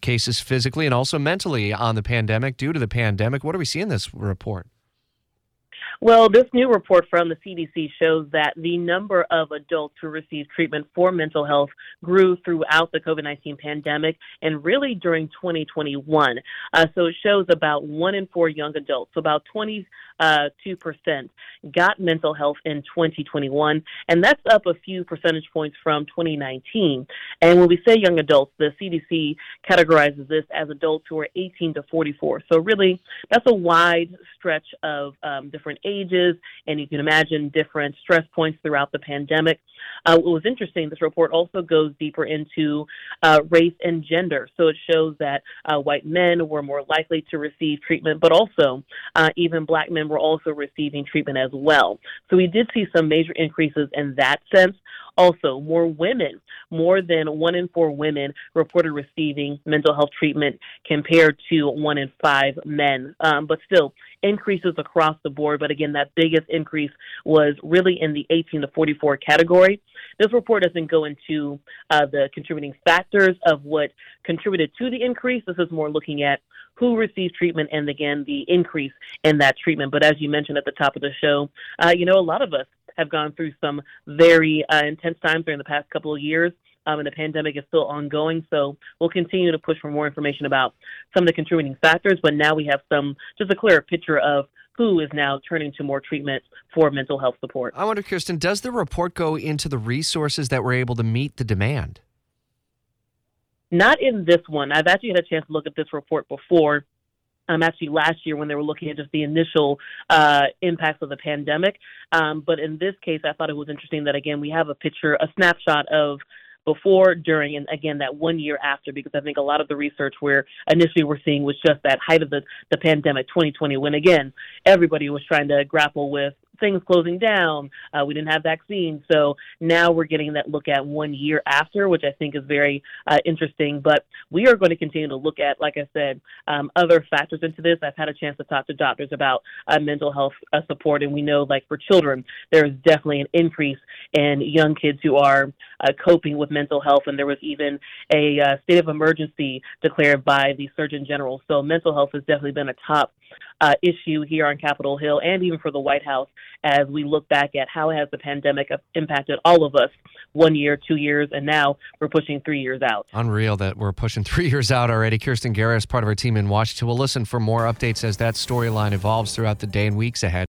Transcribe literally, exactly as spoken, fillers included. cases physically and also mentally on the pandemic, due to the pandemic. What do we see in this report? Well, this new report from the C D C shows that the number of adults who received treatment for mental health grew throughout the COVID nineteen pandemic and really during twenty twenty-one. Uh, so it shows about one in four young adults, so about twenty-two percent got mental health in twenty twenty-one, and that's up a few percentage points from twenty nineteen. And when we say young adults, the C D C categorizes this as adults who are eighteen to forty-four. So really, that's a wide stretch of um, different ages, and you can imagine different stress points throughout the pandemic. Uh, what was interesting, this report also goes deeper into uh, race and gender. So it shows that uh, white men were more likely to receive treatment, but also uh, even black men were also receiving treatment as well. So we did see some major increases in that sense. Also, more women, more than one in four women reported receiving mental health treatment compared to one in five men. Um, but still, increases across the board. But again, that biggest increase was really in the eighteen to forty-four category. This report doesn't go into uh, the contributing factors of what contributed to the increase. This is more looking at who received treatment and, again, the increase in that treatment. But as you mentioned at the top of the show, uh, you know, a lot of us have gone through some very uh, intense times during the past couple of years, um, and the pandemic is still ongoing. So we'll continue to push for more information about some of the contributing factors, but now we have some, just a clearer picture of who is now turning to more treatment for mental health support. I wonder, Kirsten, does the report go into the resources that were able to meet the demand? Not in this one. I've actually had a chance to look at this report before. Um, actually last year when they were looking at just the initial uh, impacts of the pandemic. Um, but in this case, I thought it was interesting that, again, we have a picture, a snapshot of before, during, and again, that one year after, because I think a lot of the research where initially we're seeing was just that height of the, the pandemic, twenty twenty, when, again, everybody was trying to grapple with things closing down. Uh, we didn't have vaccines. So now we're getting that look at one year after, which I think is very uh, interesting. But we are going to continue to look at, like I said, um, other factors into this. I've had a chance to talk to doctors about uh, mental health uh, support. And we know, like for children, there's definitely an increase in young kids who are uh, coping with mental health. And there was even a uh, state of emergency declared by the Surgeon General. So mental health has definitely been a top Uh, issue here on Capitol Hill and even for the White House as we look back at how has the pandemic impacted all of us one year, two years, and now we're pushing three years out. Unreal that we're pushing three years out already. Kirsten Garrett is part of our team in Washington. We'll listen for more updates as that storyline evolves throughout the day and weeks ahead.